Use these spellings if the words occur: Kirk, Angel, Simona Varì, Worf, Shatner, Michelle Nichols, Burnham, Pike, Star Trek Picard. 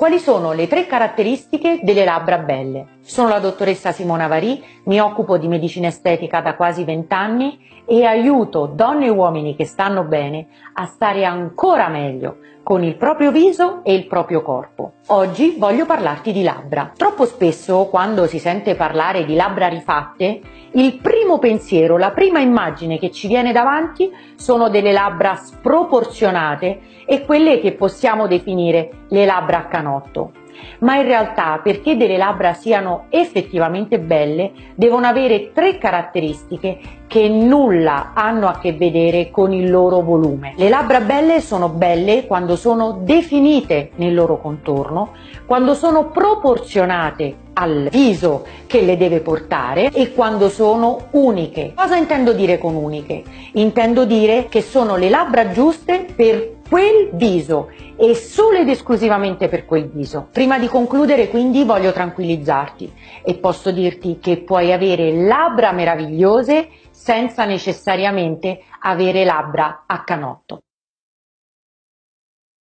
Quali sono le 3 caratteristiche delle labbra belle? Sono la dottoressa Simona Varì, mi occupo di medicina estetica da quasi 20 anni e aiuto donne e uomini che stanno bene a stare ancora meglio con il proprio viso e il proprio corpo. Oggi voglio parlarti di labbra. Troppo spesso, quando si sente parlare di labbra rifatte, il primo pensiero, la prima immagine che ci viene davanti sono delle labbra sproporzionate e quelle che possiamo definire le labbra a canotto. Ma in realtà, perché delle labbra siano effettivamente belle, devono avere 3 caratteristiche che nulla hanno a che vedere con il loro volume. Le labbra belle sono belle quando sono definite nel loro contorno, quando sono proporzionate al viso che le deve portare e quando sono uniche. Cosa intendo dire con uniche? Intendo dire che sono le labbra giuste per quel viso e solo ed esclusivamente per quel viso. Prima di concludere, quindi, voglio tranquillizzarti e posso dirti che puoi avere labbra meravigliose senza necessariamente avere labbra a canotto.